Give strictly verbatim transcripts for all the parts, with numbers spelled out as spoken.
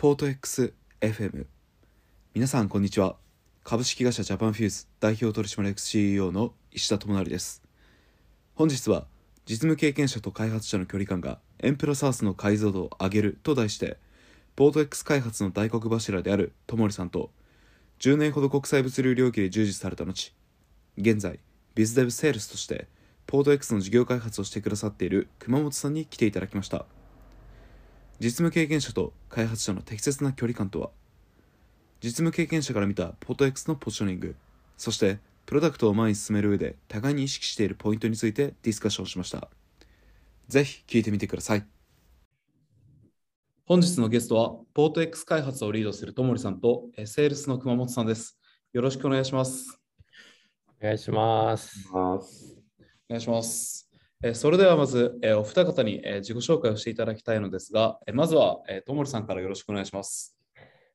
ポート エックスエフエム 皆さんこんにちは。株式会社ジャパンフューズ代表取締役 シーイーオー の石田智成です。本日は実務経験者と開発者の距離感がエンプロサースの解像度を上げると題して、ポート X 開発の大黒柱である智成さんとじゅうねんほど国際物流領域で従事された後、現在ビズデブセールスとしてポート X の事業開発をしてくださっている熊本さんに来ていただきました。実務経験者と開発者の適切な距離感とは、実務経験者から見たポート X のポジショニング、そしてプロダクトを前に進める上で互いに意識しているポイントについてディスカッションしました。ぜひ聞いてみてください。本日のゲストはポート X 開発をリードする智成さんとセールスの熊本さんです。よろしくお願いします。お願いします。お願いします。それではまずお二方に自己紹介をしていただきたいのですが、まずは智成さんからよろしくお願いします。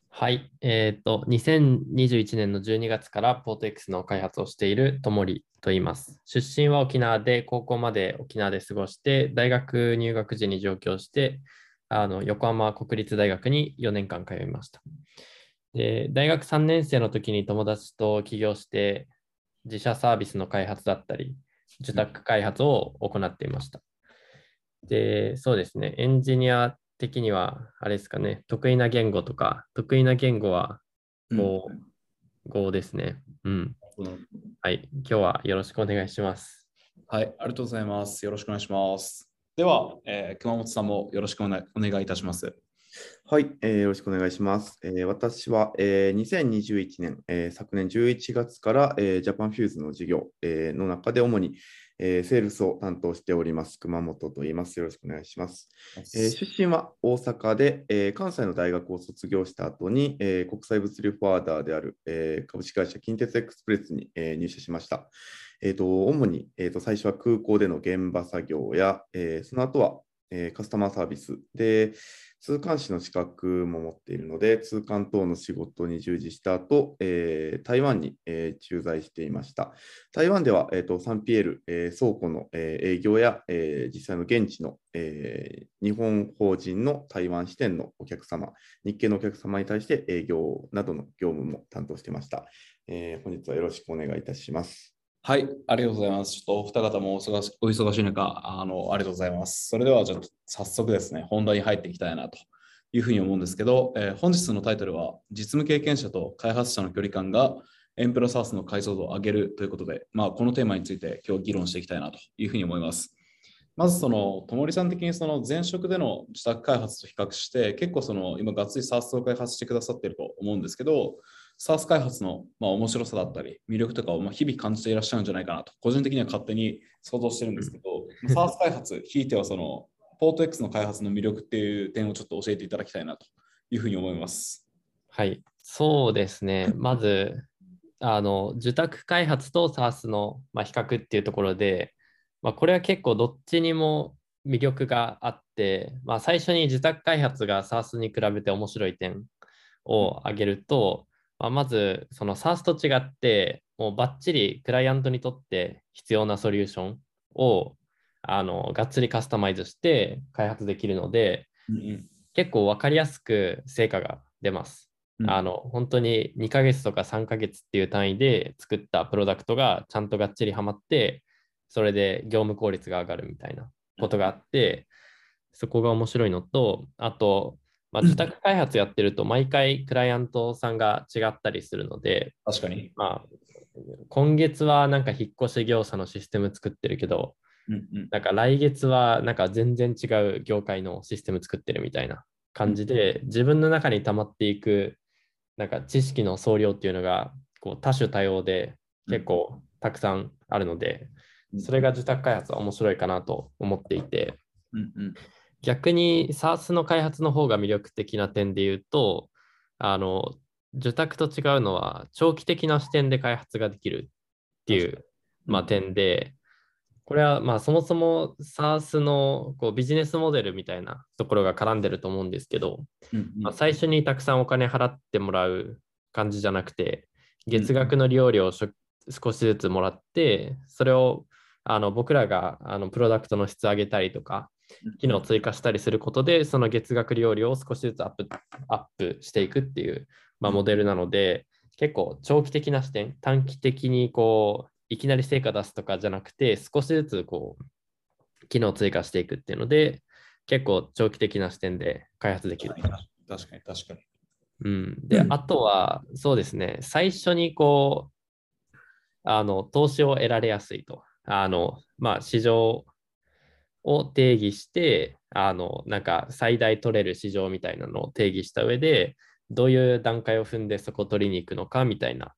はい、えーと、にせんにじゅういちねんのじゅうにがつからポート X の開発をしている智成と言います。出身は沖縄で、高校まで沖縄で過ごして、大学入学時に上京して、あの横浜国立大学によねんかん通いました。で、大学さんねん生の時に友達と起業して、自社サービスの開発だったり受託開発を行っていました。で、そうですね、エンジニア的にはあれですかね、得意な言語とか、得意な言語は Go、うん、Go ですね、うん。うん。はい、今日はよろしくお願いします。はい、ありがとうございます。よろしくお願いします。では、えー、熊本さんもよろしくお願いいたします。はい、えー、よろしくお願いします。えー、私は、えー、にせんにじゅういちねん、えー、昨年じゅういちがつから、えー、ジャパンフューズの事業、えー、の中で主に、えー、セールスを担当しております熊本と言います。よろしくお願いします。えー、出身は大阪で、えー、関西の大学を卒業した後に、えー、国際物流フォワーダーである、えー、株式会社近鉄エクスプレスに、えー、入社しました。えーと、主に、えーと、最初は空港での現場作業や、えー、その後はカスタマーサービスで通関士の資格も持っているので、通関等の仕事に従事した後、えー、台湾に、えー、駐在していました。台湾では、えーと、サンピエール、えー、倉庫の、えー、営業や、えー、実際の現地の、えー、日本法人の台湾支店のお客様、日系のお客様に対して営業などの業務も担当していました。えー、本日はよろしくお願いいたします。はい、ありがとうございます。ちょっとお二方もお忙し、お忙しい中、あの、ありがとうございます。それでは、ちょっと早速ですね、本題に入っていきたいなというふうに思うんですけど、えー、本日のタイトルは、実務経験者と開発者の距離感がエンプロサースの解像度を上げるということで、まあ、このテーマについて今日議論していきたいなというふうに思います。まず、その、智成さん的にその前職での自宅開発と比較して、結構その、今、がっつりサースを開発してくださっていると思うんですけど、SaaS 開発の、まあ、面白さだったり魅力とかを、まあ、日々感じていらっしゃるんじゃないかなと個人的には勝手に想像してるんですけど、うん、SaaS 開発ひいてはそのポート X の開発の魅力っていう点をちょっと教えていただきたいなというふうに思います。はい、そうですね。まずあの受託開発と SaaS の、まあ、比較っていうところで、まあ、これは結構どっちにも魅力があって、まあ、最初に受託開発が SaaS に比べて面白い点を挙げると、まずその SaaS と違ってもうバッチリクライアントにとって必要なソリューションをあのがっつりカスタマイズして開発できるので、うん、結構分かりやすく成果が出ます、うん、あの本当ににかげつとかさんかげつっていう単位で作ったプロダクトがちゃんとがっちりはまって、それで業務効率が上がるみたいなことがあって、うん、そこが面白いのと、あとまあ、自宅開発やってると毎回クライアントさんが違ったりするので、確かに、まあ、今月はなんか引っ越し業者のシステム作ってるけど、うんうん、なんか来月はなんか全然違う業界のシステム作ってるみたいな感じで、うん、自分の中に溜まっていくなんか知識の総量っていうのがこう多種多様で結構たくさんあるので、うん、それが自宅開発は面白いかなと思っていて、うんうん、逆に SaaS の開発の方が魅力的な点で言うと、あの受託と違うのは長期的な視点で開発ができるっていう、まあ、点で、これはまあそもそも SaaS のこうビジネスモデルみたいなところが絡んでると思うんですけど、うんうん、まあ、最初にたくさんお金払ってもらう感じじゃなくて、月額の利用料を少しずつもらって、それをあの僕らがあのプロダクトの質上げたりとか、機能を追加したりすることで、その月額利用料を少しずつアップ、アップしていくっていう、まあ、モデルなので、結構長期的な視点、短期的にこういきなり成果出すとかじゃなくて、少しずつこう機能を追加していくっていうので、結構長期的な視点で開発できる。確かに確かに。うん、で、あとはそうですね、最初にこうあの投資を得られやすいと、あの、まあ、市場を定義して、あのなんか最大取れる市場みたいなのを定義した上で、どういう段階を踏んでそこを取りに行くのかみたいな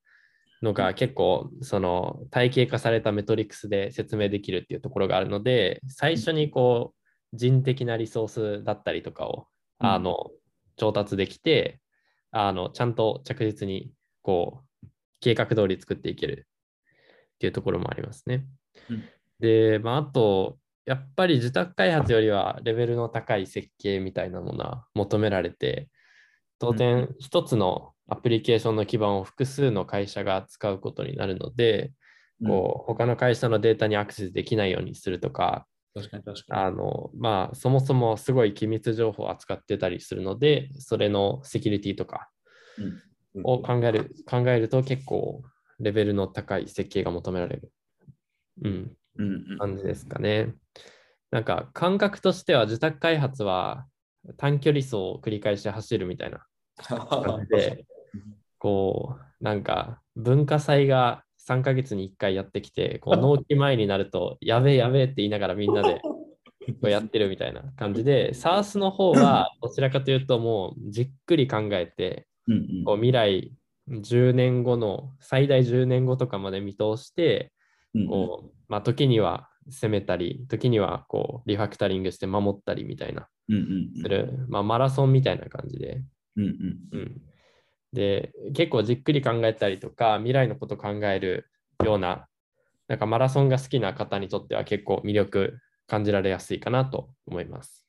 のが、結構その体系化されたメトリックスで説明できるっていうところがあるので、最初にこう人的なリソースだったりとかをあの調達できて、あのちゃんと着実にこう計画通り作っていけるっていうところもありますね。で、まあ、あとやっぱり受託開発よりはレベルの高い設計みたいなものは求められて、当然一つのアプリケーションの基盤を複数の会社が使うことになるので、こう他の会社のデータにアクセスできないようにするとか、確かに確かに、あの、まあ、そもそもすごい機密情報を扱ってたりするので、それのセキュリティとかを考える、考えると結構レベルの高い設計が求められる、うんうん、感じですかね。なんか感覚としては受託開発は短距離走を繰り返して走るみたいな感じでこうなんか文化祭がさんかげつにいっかいやってきて、こう納期前になるとやべえやべえって言いながらみんなでこうやってるみたいな感じで、SaaS の方はどちらかというともうじっくり考えて、こう未来じゅうねんごの最大じゅうねんごとかまで見通して、こう、まあ、時には攻めたり、時にはこうリファクタリングして守ったりみたいな、する、まあ、マラソンみたいな感じで、うんうんうん、で結構じっくり考えたりとか未来のこと考えるような、なんかマラソンが好きな方にとっては結構魅力感じられやすいかなと思います。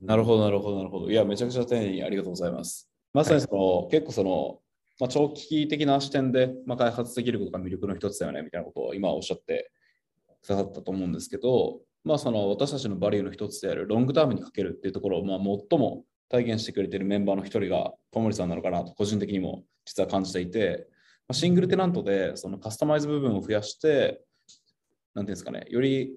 なるほどなるほどなるほど。いや、めちゃくちゃ丁寧にありがとうございます。まさにその、はい、結構その、まあ、長期的な視点で、まあ、開発できることが魅力の一つだよねみたいなことを今おっしゃってくださったと思うんですけど、まあ、その私たちのバリューの一つであるロングタームにかけるっていうところを、まあ、最も体現してくれているメンバーの一人が小森さんなのかなと個人的にも実は感じていて、シングルテナントでそのカスタマイズ部分を増やして、なんていうんですかね、より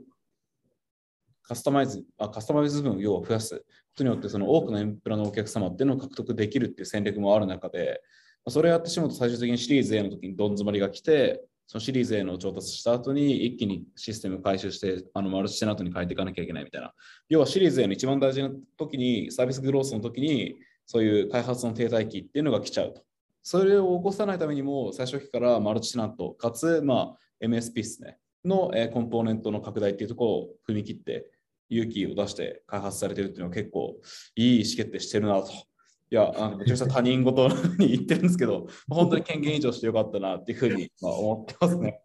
カスタマイズ、あ、カスタマイズ部分を増やすことによって、その多くのエンプラのお客様っていうのを獲得できるっていう戦略もある中で、それをやってしまうと最終的にシリーズ A の時にどん詰まりが来て、そのシリーズ A の調達した後に一気にシステムを回収して、あのマルチテナントに変えていかなきゃいけないみたいな、要はシリーズ A の一番大事な時にサービスグロースの時にそういう開発の停滞期っていうのが来ちゃうと、それを起こさないためにも最初期からマルチテナントかつ、まあ、エムエスピー ですねのコンポーネントの拡大っていうところを踏み切って勇気を出して開発されてるっていうのは結構いい意思決定してるなと。いや、あのめちゃくちゃ他人事に言ってるんですけど、本当に権限以上してよかったなっていうふうに、まあ、思ってますね。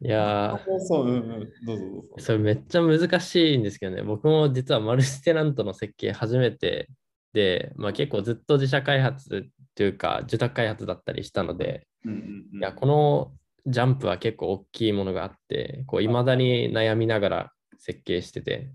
いやー、それめっちゃ難しいんですけどね。僕も実はマルチテナントの設計初めてで、まあ、結構ずっと自社開発というか受託開発だったりしたので、うんうんうん、いやこのジャンプは結構大きいものがあって、いまだに悩みながら設計してて、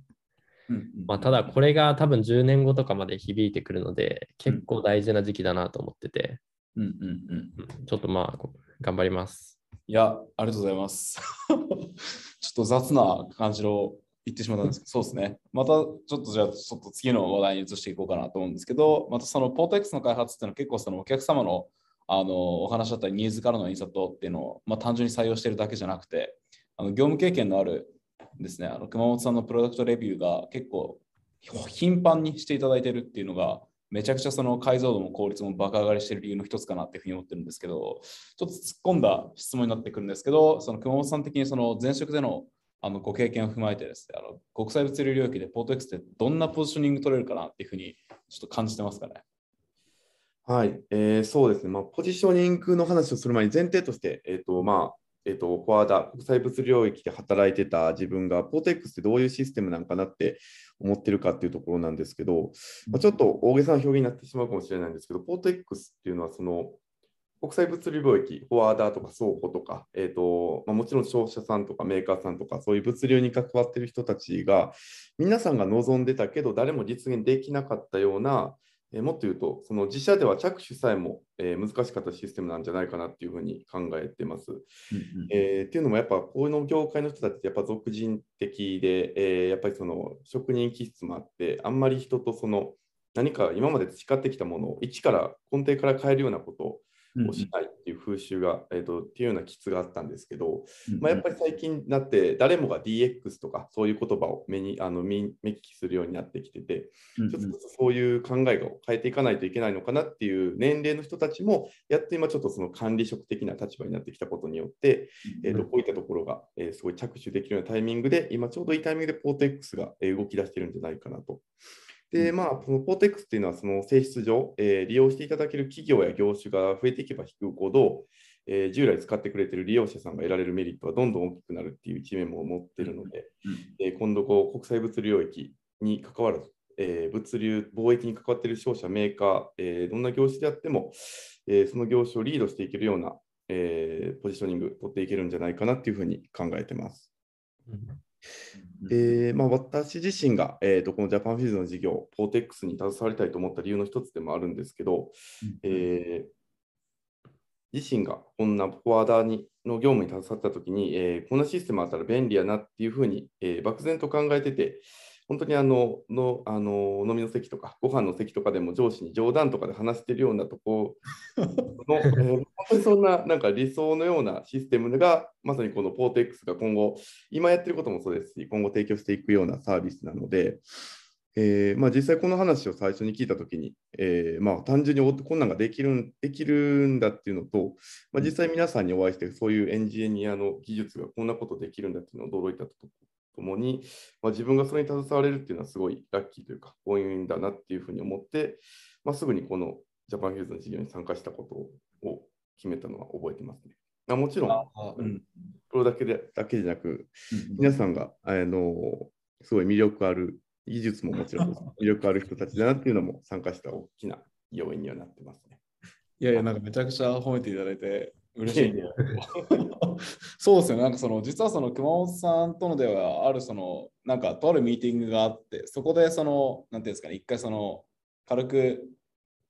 まあ、ただこれが多分じゅうねんごとかまで響いてくるので結構大事な時期だなと思ってて、うんうんうん、ちょっとまあ頑張ります。いや、ありがとうございますちょっと雑な感じを言ってしまったんですけど、そうですね、またちょっとじゃあちょっと次の話題に移していこうかなと思うんですけど、またそのポート X の開発っていうのは結構そのお客様のあのお話だったりニーズからのインサートっていうのを、まあ、単純に採用してるだけじゃなくて、あの業務経験のあるですね、あの熊本さんのプロダクトレビューが結構頻繁にしていただいてるっていうのが、めちゃくちゃその解像度も効率もバカ上がりしてる理由の一つかなっていうふうに思ってるんですけど、ちょっと突っ込んだ質問になってくるんですけど、その熊本さん的にその前職でのあのご経験を踏まえてですね、あの国際物流領域でポート X ってどんなポジショニング取れるかなっていうふうにちょっと感じてますかね。はい、えー、そうですね、まあ、ポジショニングの話をする前に前提として、えーとまあえっと、フォワーダー、国際物流領域で働いてた自分が、ポート X ってどういうシステムなんかなって思ってるかっていうところなんですけど、まあ、ちょっと大げさな表現になってしまうかもしれないんですけど、ポート X っていうのはその、国際物流領域、フォワーダーとか倉庫とか、えーとまあ、もちろん消費者さんとかメーカーさんとか、そういう物流に関わっている人たちが、皆さんが望んでたけど、誰も実現できなかったような、えー、もっと言うと、その自社では着手さえも、えー、難しかったシステムなんじゃないかなっていうふうに考えてます。えー、っていうのも、やっぱこの業界の人たちって、やっぱ俗人的で、えー、やっぱりその職人気質もあって、あんまり人とその何か今まで培ってきたものを一から根底から変えるようなことををしないっていう風習が、えーと、っていうような気質があったんですけど、まあ、やっぱり最近になって誰もが ディーエックス とかそういう言葉を目にあの目利きするようになってきてて、ちょっとそういう考えを変えていかないといけないのかなっていう年齢の人たちもやっと今ちょっとその管理職的な立場になってきたことによって、えーと、こういったところが、えー、すごい着手できるようなタイミングで、今ちょうどいいタイミングで ポートエックス が動き出してるんじゃないかなと。でまあ、この ポートエックス というのはその性質上、えー、利用していただける企業や業種が増えていけば引くほど、えー、従来使ってくれている利用者さんが得られるメリットはどんどん大きくなるっていう一面も持っているので、うんえー、今度こう国際物流領域に関わらず、えー、物流、貿易に関わっている商社、メーカー、えー、どんな業種であっても、えー、その業種をリードしていけるような、えー、ポジショニング取っていけるんじゃないかなというふうに考えています。うんでまあ、私自身が、えー、とこのジャパンフィールドの事業、ポートエックス に携わりたいと思った理由の一つでもあるんですけど、うんえー、自身がこんなフォワーダーにの業務に携わったときに、えー、こんなシステムあったら便利やなっていうふうに、えー、漠然と考えてて、本当にあののあの飲みの席とか、ご飯の席とかでも上司に冗談とかで話してるようなところの、えー、本当にそんな、なんか理想のようなシステムが、まさにこの ポートエックス が今後、今やってることもそうですし、今後提供していくようなサービスなので、えーまあ、実際この話を最初に聞いたときに、えーまあ、単純にこんなんができる、できるんだっていうのと、まあ、実際皆さんにお会いして、そういうエンジニアの技術がこんなことできるんだっていうのを驚いたと。ともに、まあ、自分がそれに携われるっていうのはすごいラッキーというか、こういうんだなっていうふうに思って、まあ、すぐにこのジャパンフィールズの事業に参加したことを決めたのは覚えてますね。まあ、もちろん、うん、プロだけで、だけじゃなく、うん、皆さんがあのすごい魅力ある、技術ももちろん魅力ある人たちだなっていうのも参加した大きな要因にはなってますね。いやいや、なんかめちゃくちゃ褒めていただいて。嬉しいね。そうですよね。なんかその実はその熊本さんとのではあるそのなんかとあるミーティングがあって、そこでそのなんていうんですかね、一回その軽く、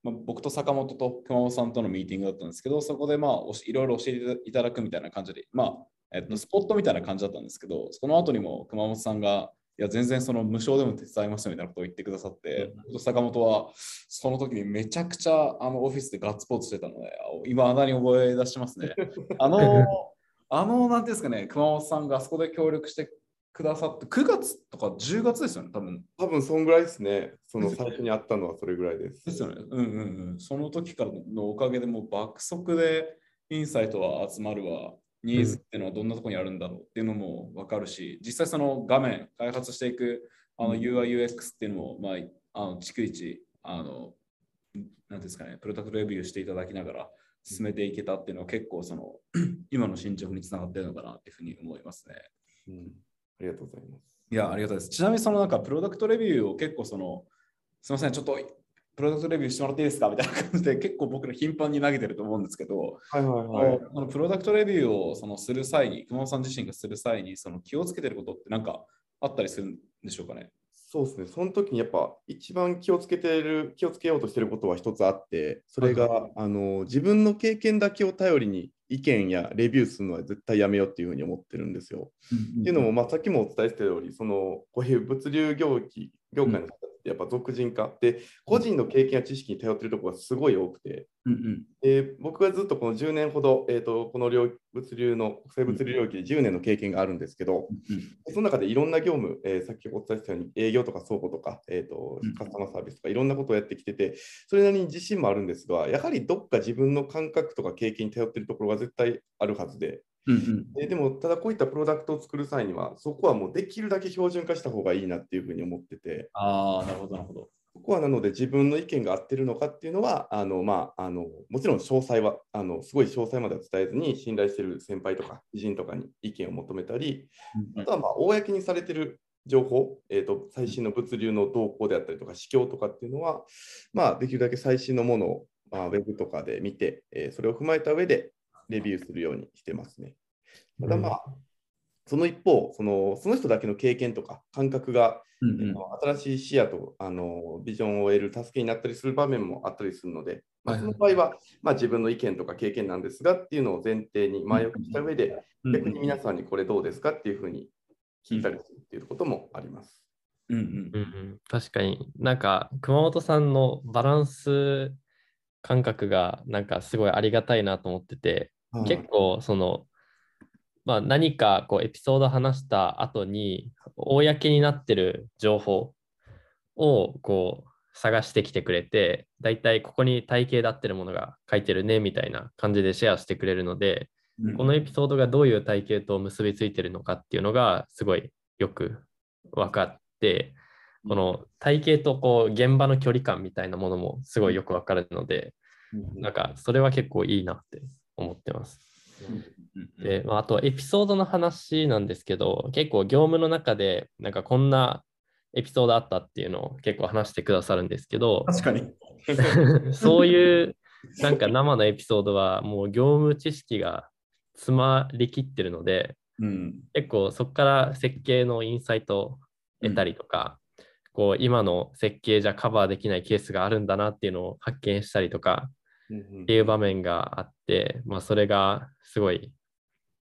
まあ、僕と坂本と熊本さんとのミーティングだったんですけど、そこでまあいろいろ教えていただくみたいな感じで、まあえっとスポットみたいな感じだったんですけど、その後にも熊本さんがいや全然その無償でも手伝いますよみたいなことを言ってくださって、うん、坂本はその時にめちゃくちゃあのオフィスでガッツポーズしてたので、今あなに覚え出しますね。あの、あのなんていうんですかね、熊本さんがあそこで協力してくださって、くがつとかじゅうがつですよね、多分。多分そんぐらいですね。その最初に会ったのはそれぐらいです。ですよね。うんうんうん。その時からのおかげでもう爆速でインサイトは集まるわ。ニーズっていうのはどんなところにあるんだろうっていうのも分かるし、実際その画面開発していくあの ユーアイユーエックス っていうのも、まあ、あの逐一あのなんですかね、プロダクトレビューしていただきながら進めていけたっていうのは結構その今の進捗につながっているのかなっていうふうに思いますね。うん、ありがとうございます。いやありがたいです。ちなみにそのなんかプロダクトレビューを結構そのすみませんちょっとプロダクトレビューしてもらっていいですかみたいな感じで結構僕ら頻繁に投げてると思うんですけど、はいはいはい、あのプロダクトレビューをそのする際に熊本さん自身がする際にその気をつけてることって何かあったりするんでしょうかね。そうですね、その時にやっぱ一番気をつけてる気をつけようとしてることは一つあって、それが、はい、あの自分の経験だけを頼りに意見やレビューするのは絶対やめようっていうふうに思ってるんですよ。っていうのも、まあ、さっきもお伝えしたようにそのこういう物流業界業界の、うんやっぱ俗人化で個人の経験や知識に頼っているところがすごい多くて、うんうんえー、僕はずっとこのじゅうねんほど、えー、とこの領物流の国際物流領域でじゅうねんの経験があるんですけど、うんうん、その中でいろんな業務、えー、さっきお伝えしたように営業とか倉庫とか、えー、とカスタマーサービスとかいろんなことをやってきてて、それなりに自信もあるんですが、やはりどっか自分の感覚とか経験に頼っているところが絶対あるはずで。うんうん、でもただこういったプロダクトを作る際にはそこはもうできるだけ標準化した方がいいなっていうふうに思ってて、ああなるほどなるほど。ここはなので自分の意見が合ってるのかっていうのはあの、まあ、あのもちろん詳細はあのすごい詳細までは伝えずに信頼してる先輩とか知人とかに意見を求めたり、うんうん、あとはまあ公にされてる情報、えーと、最新の物流の動向であったりとか市況とかっていうのは、まあ、できるだけ最新のものをまあ、ウェブとかで見て、えー、それを踏まえた上でレビューするようにしてますね。ただまあ、うん、その一方その、その人だけの経験とか感覚が、うんうん、新しい視野とあのビジョンを得る助けになったりする場面もあったりするので、まあ、その場合は、まあ、自分の意見とか経験なんですがっていうのを前提に前置きした上で、うんうん、逆に皆さんにこれどうですかっていうふうに聞いたりするっていうこともあります。うんうんうんうん、確かになんか熊本さんのバランス感覚がなんかすごいありがたいなと思ってて、うん、結構そのまあ、何かこうエピソード話した後に公になってる情報をこう探してきてくれて、だいたいここに体系だってるものが書いてるねみたいな感じでシェアしてくれるので、うん、このエピソードがどういう体系と結びついてるのかっていうのがすごいよく分かって、この体系とこう現場の距離感みたいなものもすごいよく分かるので、なんかそれは結構いいなって思ってます。でまあ、あとエピソードの話なんですけど、結構業務の中でなんかこんなエピソードあったっていうのを結構話してくださるんですけど、確かにそういうなんか生のエピソードはもう業務知識が詰まりきってるので、うん、結構そこから設計のインサイトを得たりとか、うん、こう今の設計じゃカバーできないケースがあるんだなっていうのを発見したりとかっていう場面があって、まあ、それがすごい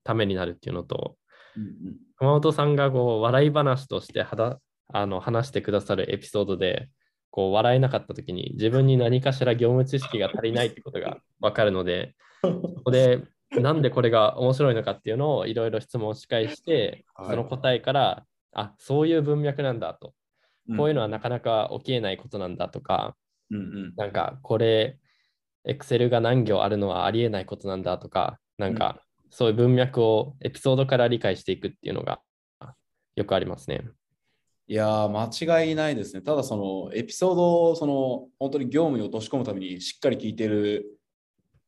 ためになるっていうのと、うんうん、熊本さんがこう笑い話としてはだあの話してくださるエピソードでこう笑えなかった時に自分に何かしら業務知識が足りないってことが分かるので、そこでなんでこれが面白いのかっていうのをいろいろ質問し返して、その答えから、はい、あ、そういう文脈なんだと、こういうのはなかなか起きえないことなんだとか、うんうん、なんかこれエクセルが何行あるのはありえないことなんだとか、なんかそういう文脈をエピソードから理解していくっていうのがよくありますね。いやー、間違いないですね。ただそのエピソードをその本当に業務に落とし込むためにしっかり聞いている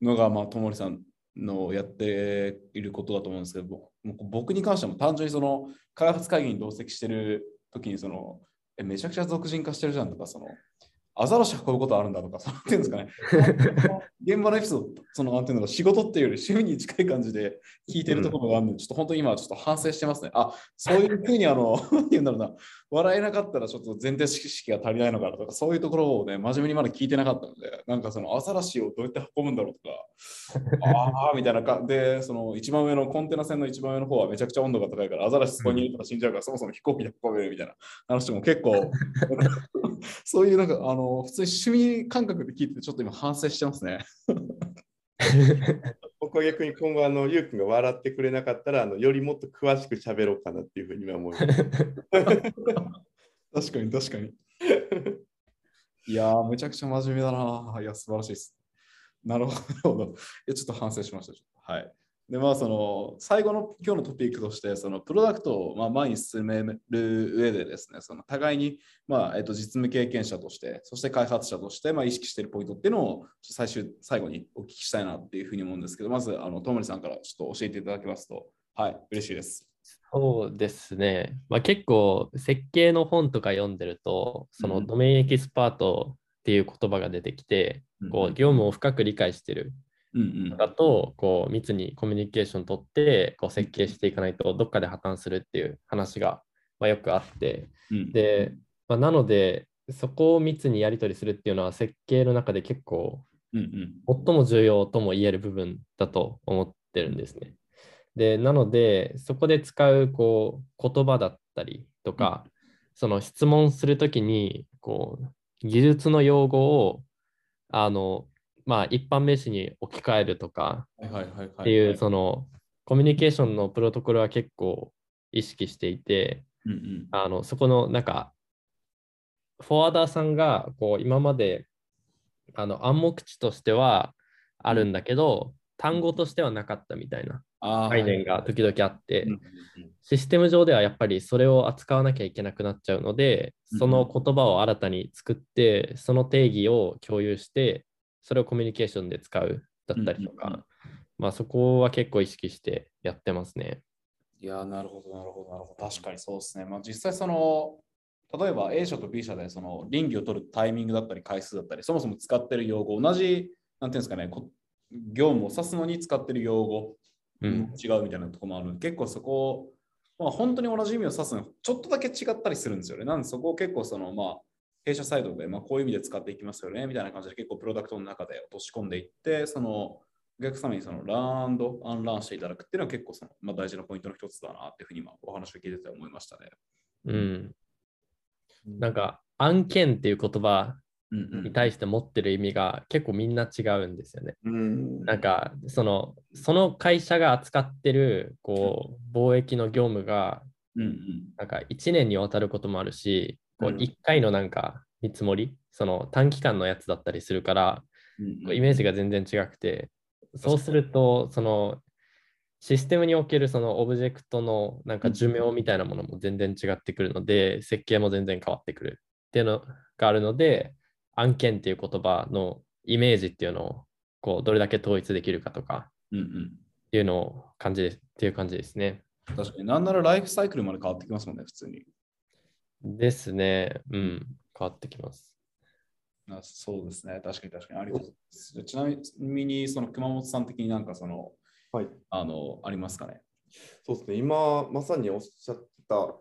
のが、まあ友利さんのやっていることだと思うんですけど、僕に関しても単純にその開発会議に同席してる時にそのえめちゃくちゃ俗人化してるじゃんとか、そのアザラシ運ぶことあるんだとか、そうっていうんですかね。現場のエピソード、そのなんていうのか、仕事っていうより趣味に近い感じで聞いてるところがあるので、うん、ちょっと本当に今ちょっと反省してますね。あ、そういうふうにあのなんていうんだろうな、笑えなかったらちょっと前提知識が足りないのかなとか、そういうところをね真面目にまだ聞いてなかったので、なんかそのアザラシをどうやって運ぶんだろうとか、ああみたいなかで、その一番上のコンテナ船の一番上の方はめちゃくちゃ温度が高いからアザラシそこにいるとか死んじゃうから、うん、そもそも飛行機で運べるみたいな話も結構そういうなんかあの普通に趣味感覚で聞いてちょっと今反省してますね。僕は逆に今後あのゆうくんが笑ってくれなかったらあのよりもっと詳しく喋ろうかなっていうふうには思います。確かに確かに。いやー、めちゃくちゃ真面目だな。いや、素晴らしいです。なるほど。いや、ちょっと反省しました。はい。で、まあその最後の今日のトピックとして、そのプロダクトをまあ前に進める上でですね、その互いにまあえっと実務経験者として、そして開発者としてまあ意識しているポイントっていうのを最終最後にお聞きしたいなっていうふうに思うんですけど、まずあの友利さんからちょっと教えていただけますと、はい、嬉しいです。そうですね、まあ、結構設計の本とか読んでると、そのドメインエキスパートっていう言葉が出てきて、うん、こう業務を深く理解しているうんうん、だとこう密にコミュニケーション取ってこう設計していかないとどっかで破綻するっていう話がまあよくあって、うん、で、まあ、なのでそこを密にやり取りするっていうのは設計の中で結構最も重要とも言える部分だと思ってるんですね。で、なのでそこで使うこう言葉だったりとか、うん、その質問するときにこう技術の用語をあのまあ、一般名詞に置き換えるとかっていう、そのコミュニケーションのプロトコルは結構意識していて、うんうん、あのそこのなんかフォワーダーさんがこう今まであの暗黙知としてはあるんだけど単語としてはなかったみたいな概念が時々あって、システム上ではやっぱりそれを扱わなきゃいけなくなっちゃうので、その言葉を新たに作ってその定義を共有してそれをコミュニケーションで使うだったりとか、うんうん、まあ、そこは結構意識してやってますね。いや、なるほどなるほどなるほど。確かにそうですね。まあ、実際その例えば A 社と B 社でその倫理を取るタイミングだったり回数だったり、そもそも使っている用語、同じなんていうんですかね、こ業務を指すのに使ってる用語、うん、違うみたいなところもある。結構そこを、まあ、本当に同じ意味を指すのちょっとだけ違ったりするんですよね。なんでそこを結構その、まあ、弊社サイドで、まあ、こういう意味で使っていきますよねみたいな感じで結構プロダクトの中で落とし込んでいって、そのお客様にそのラーンとアンラーンしていただくっていうのは結構その、まあ、大事なポイントの一つだなっていうふうに今お話を聞いてて思いましたね。うん、なんか案件っていう言葉に対して持ってる意味が結構みんな違うんですよね。うん、なんかそのその会社が扱ってるこう貿易の業務がなんかいちねんにわたることもあるし、こういっかいのなんか見積もり、その短期間のやつだったりするから、こうイメージが全然違くて、そうするとそのシステムにおけるそのオブジェクトのなんか寿命みたいなものも全然違ってくるので、設計も全然変わってくるっていうのがあるので、案件っていう言葉のイメージっていうのをこうどれだけ統一できるかとかっていうのを感じっていう感じですね。確かに、なんならライフサイクルまで変わってきますもんね、普通に。ですね、うん、変わってきます。あ、そうですね、確かに確かにありがとうございます。ちなみにその熊本さん的になんかそのはい、あのありますかね。そうですね、今まさにおっしゃった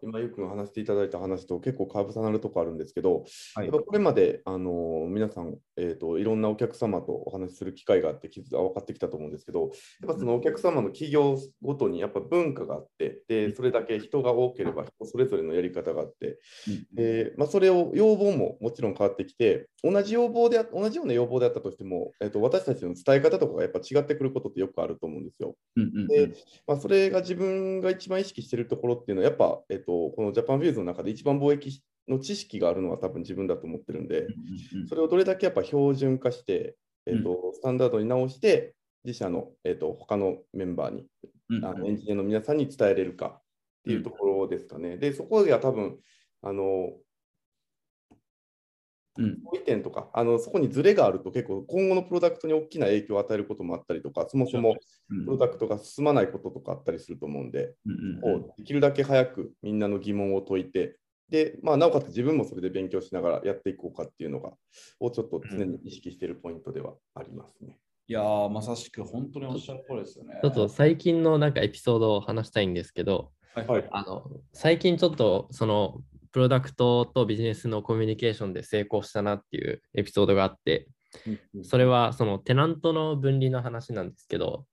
今ゆうくん話していただいた話と結構かぶさなるとこあるんですけど、はい、やっぱこれまであの皆さん、えーと、いろんなお客様とお話しする機会があって分かってきたと思うんですけど、やっぱそのお客様の企業ごとにやっぱ文化があって、でそれだけ人が多ければ人それぞれのやり方があって、でまあ、それを要望ももちろん変わってきて、同じ要望で同じような要望であったとしても、えーと、私たちの伝え方とかがやっぱ違ってくることってよくあると思うんですよ。でまあ、それが自分が一番意識しているところっていうのはやっぱ、えっと、このジャパンフィールズの中で一番貿易の知識があるのは多分自分だと思ってるんで、それをどれだけやっぱ標準化して、えっと、スタンダードに直して自社の、えっと、他のメンバーにあのエンジニアの皆さんに伝えれるかっていうところですかね。でそこが多分あの意見とかあのそこにズレがあると結構今後のプロダクトに大きな影響を与えることもあったりとか、そもそもプロダクトが進まないこととかあったりすると思うんで、できるだけ早くみんなの疑問を解いて、で、まあ、なおかつ自分もそれで勉強しながらやっていこうかっていうのがをちょっと常に意識しているポイントではありますね。いやー、まさしく本当におっしゃるところですよね。ちょっと最近のなんかエピソードを話したいんですけど、はいはい、あの最近ちょっとそのプロダクトとビジネスのコミュニケーションで成功したなっていうエピソードがあって、それはそのテナントの分離の話なんですけど、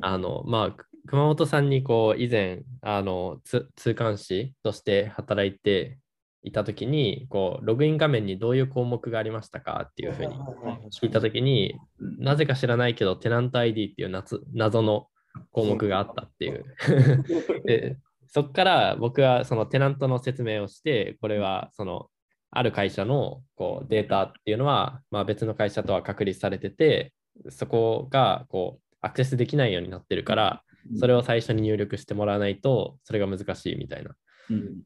あのまあ熊本さんにこう以前あのつ通関士として働いていた時にこうログイン画面にどういう項目がありましたかっていうふうに聞いた時に、なぜか知らないけどテナント アイディー っていう謎謎の項目があったっていうでそこから僕はそのテナントの説明をして、これはそのある会社のこうデータっていうのはまあ別の会社とは隔離されてて、そこがこうアクセスできないようになってるから、それを最初に入力してもらわないとそれが難しいみたいな。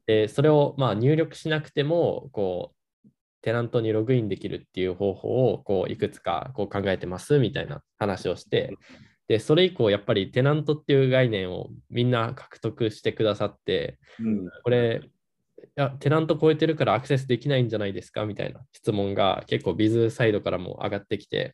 でそれをまあ入力しなくてもこうテナントにログインできるっていう方法をこういくつかこう考えてますみたいな話をして、でそれ以降やっぱりテナントっていう概念をみんな獲得してくださって、うん、これいやテナント超えてるからアクセスできないんじゃないですかみたいな質問が結構ビズサイドからも上がってきて、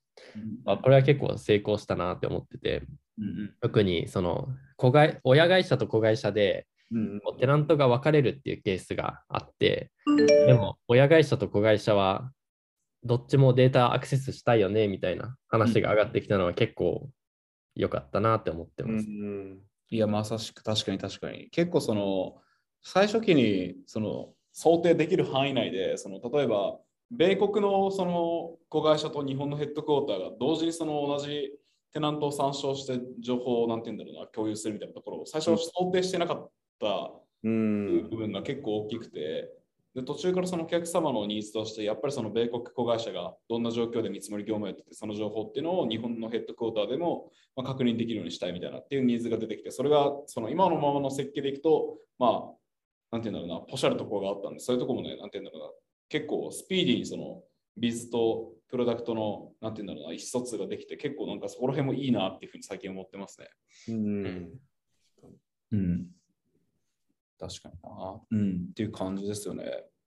うん、あこれは結構成功したなって思ってて、うん、特にその子会親会社と子会社で、うん、テナントが分かれるっていうケースがあって、うん、でも親会社と子会社はどっちもデータアクセスしたいよねみたいな話が上がってきたのは結構、うん良かったなって思ってます。うん、いやまさしく確かに確かに結構その最初期にその想定できる範囲内でその例えば米国のその子会社と日本のヘッドクォーターが同時にその同じテナントを参照して情報をなんて言うんだろうな共有するみたいなところを最初想定してなかった部分が結構大きくて、で途中からそのお客様のニーズとしてやっぱりその米国子会社がどんな状況で見積もり業務をやっててその情報っていうのを日本のヘッドクォーターでもまあ確認できるようにしたいみたいなっていうニーズが出てきて、それがその今のままの設計でいくとまあなんていうんだろうなポシャるところがあったんで、そういうところもねなんていうんだろうな結構スピーディーにそのビズとプロダクトのなんていうんだろうな意思疎通ができて結構なんかそこら辺もいいなっていうふうに最近思ってますね。うん。うん確かにな、うん、っていう感じですよね。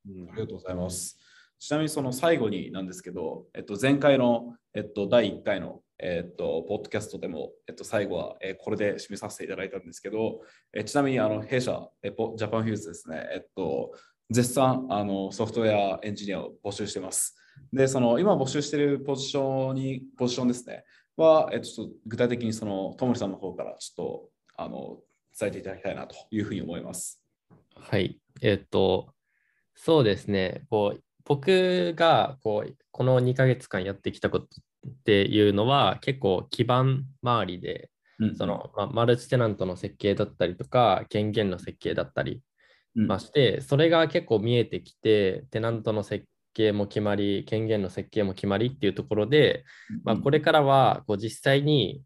うん、ありがとうございます。ちなみにその最後になんですけど、えっと、前回の、えっと、だいいっかいの、えっと、ポッドキャストでも、えっと、最後は、えー、これで締めさせていただいたんですけど、えー、ちなみにあの弊社、えー、ジャパンヒューズですね、えっと、絶賛あのソフトウェアエンジニアを募集しています。で、その今募集しているポジションに、ポジションですね、は、えっと、ちょっと具体的にそのトモリさんの方からちょっとあの伝えていただきたいなというふうに思います。はい、えっと、そうですね、こう僕がこうこのにかげつかんやってきたことっていうのは結構基盤周りで、うん、そのまあ、マルチテナントの設計だったりとか権限の設計だったりまして、うん、それが結構見えてきて、テナントの設計も決まり権限の設計も決まりっていうところで、うん、まあ、これからはこう実際に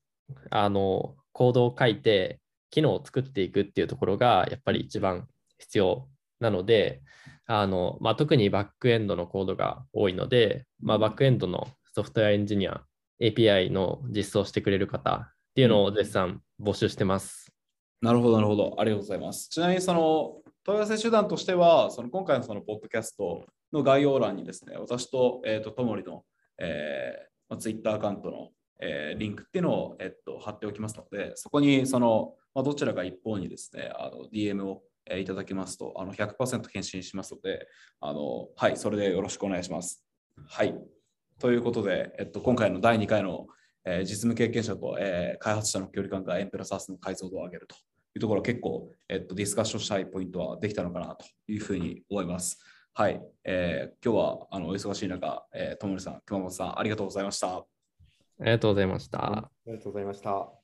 あのコードを書いて機能を作っていくっていうところがやっぱり一番必要なので、あのまあ、特にバックエンドのコードが多いので、まあ、バックエンドのソフトウェアエンジニア、エーピーアイ の実装してくれる方っていうのを絶賛募集してます。なるほど、なるほど。ありがとうございます。ちなみにその問い合わせ手段としては、その今回のそのポッドキャストの概要欄にですね、私と、えーと、ともりの、えー、Twitter アカウントの、えー、リンクっていうのを、えー、と貼っておきますので、そこにその、まあ、どちらか一方にですね、あの ディーエム をいただきますと、あの ひゃくパーセント 返信しますので、あの、はい、それでよろしくお願いします。はい。ということで、えっと、今回のだいにかいの、えー、実務経験者と、えー、開発者の距離感がエンペラサースの解像度を上げるというところ、結構、えっと、ディスカッションしたいポイントはできたのかなというふうに思います。はい。えー、今日はあのお忙しい中、えー、友利さん、熊本さん、ありがとうございました。ありがとうございました。ありがとうございました。